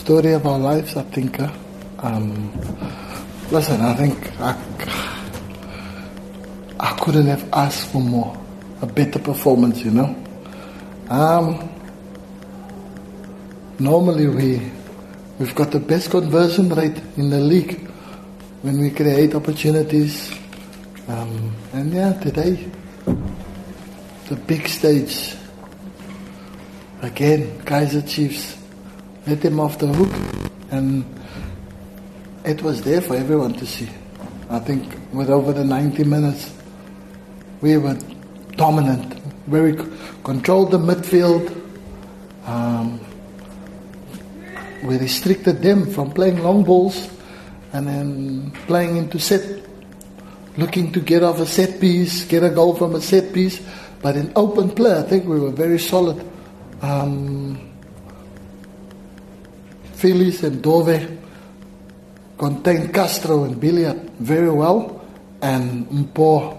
story of our lives, I think. Listen, I think I couldn't have asked for more, a better performance, you know. Normally we've got the best conversion rate in the league when we create opportunities. And yeah, today, the big stage. Again, Kaizer Chiefs let them off the hook, and it was there for everyone to see. I think with over the 90 minutes, we were dominant. Very controlled the midfield. We restricted them from playing long balls and then playing into set, looking to get off a set piece, get a goal from a set piece. But in open play, I think we were very solid. Phillies and Dove contained Castro and Billiard very well, and Mpo,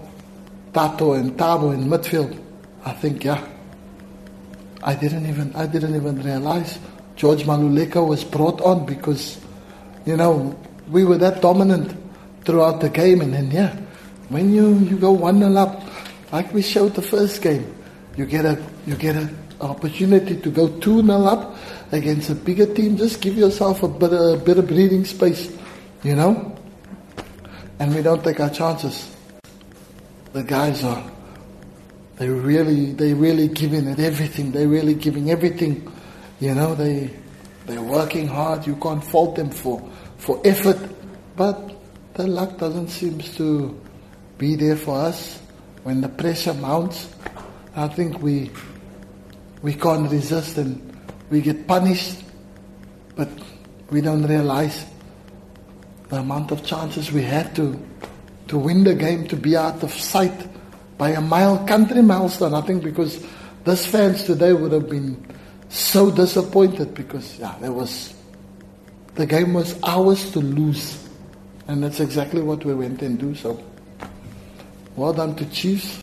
Tato and Tabo in midfield. I think, yeah, I didn't even realize George Maluleka was brought on because, you know, we were that dominant throughout the game. And then, yeah, when you go 1-0 up, like we showed the first game, you get a opportunity to go 2-0 up against a bigger team. Just give yourself a bit of breathing space, you know. And we don't take our chances. The guys are they really giving it everything. They're really giving everything, you know. They're working hard. You can't fault them for effort, but the luck doesn't seem to be there for us when the pressure mounts. I think we can't resist and we get punished, but we don't realize the amount of chances we had to win the game, to be out of sight by a country milestone, I think, because those fans today would have been so disappointed because, yeah, the game was ours to lose, and that's exactly what we went and do, so well done to Chiefs.